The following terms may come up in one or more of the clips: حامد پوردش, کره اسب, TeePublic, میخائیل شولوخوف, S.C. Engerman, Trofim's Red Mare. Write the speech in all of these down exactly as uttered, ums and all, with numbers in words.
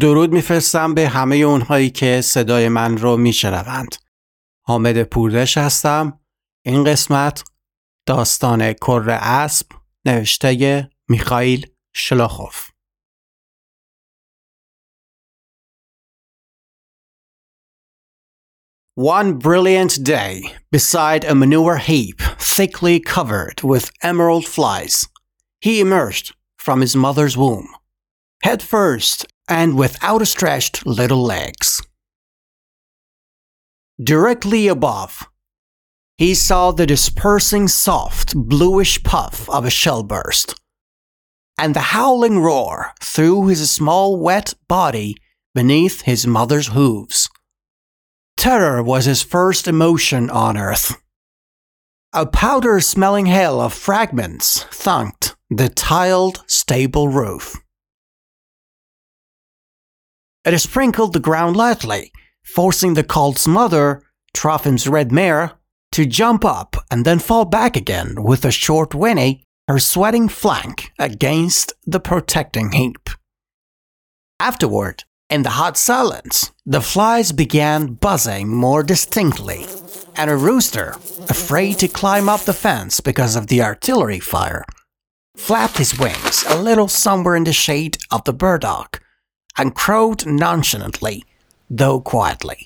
درود میفرستم به همه اونهایی که صدای من رو میشنوند. حامد پوردش هستم. این قسمت داستان کره اسب نوشته میخائیل شولوخوف. One brilliant day, beside a manure heap thickly covered with emerald flies, he emerged from his mother's womb, head first and with outstretched little legs. Directly above, he saw the dispersing soft bluish puff of a shell burst, and the howling roar through his small wet body beneath his mother's hooves. Terror was his first emotion on earth. A powder-smelling hail of fragments thunked the tiled stable roof. It sprinkled the ground lightly, forcing the colt's mother, Trofim's Red Mare, to jump up and then fall back again with a short whinny, her sweating flank against the protecting heap. Afterward, in the hot silence, the flies began buzzing more distinctly, and a rooster, afraid to climb up the fence because of the artillery fire, flapped his wings a little somewhere in the shade of the burdock, and crowed nonchalantly, though quietly.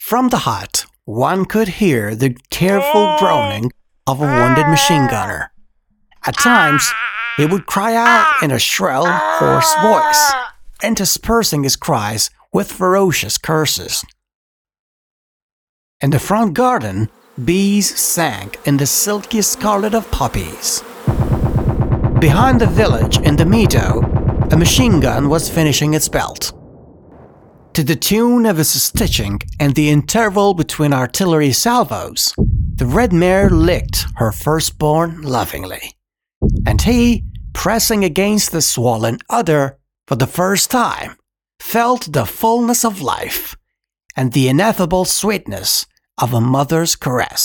From the hut, one could hear the careful groaning of a wounded machine gunner. At times, he would cry out in a shrill, hoarse voice, interspersing his cries with ferocious curses. In the front garden, bees sang in the silky scarlet of poppies. Behind the village in the meadow, a machine gun was finishing its belt. To the tune of its stitching and the interval between artillery salvos, the Red Mare licked her firstborn lovingly. And he, pressing against the swollen udder for the first time, felt the fullness of life and the ineffable sweetness of a mother's caress.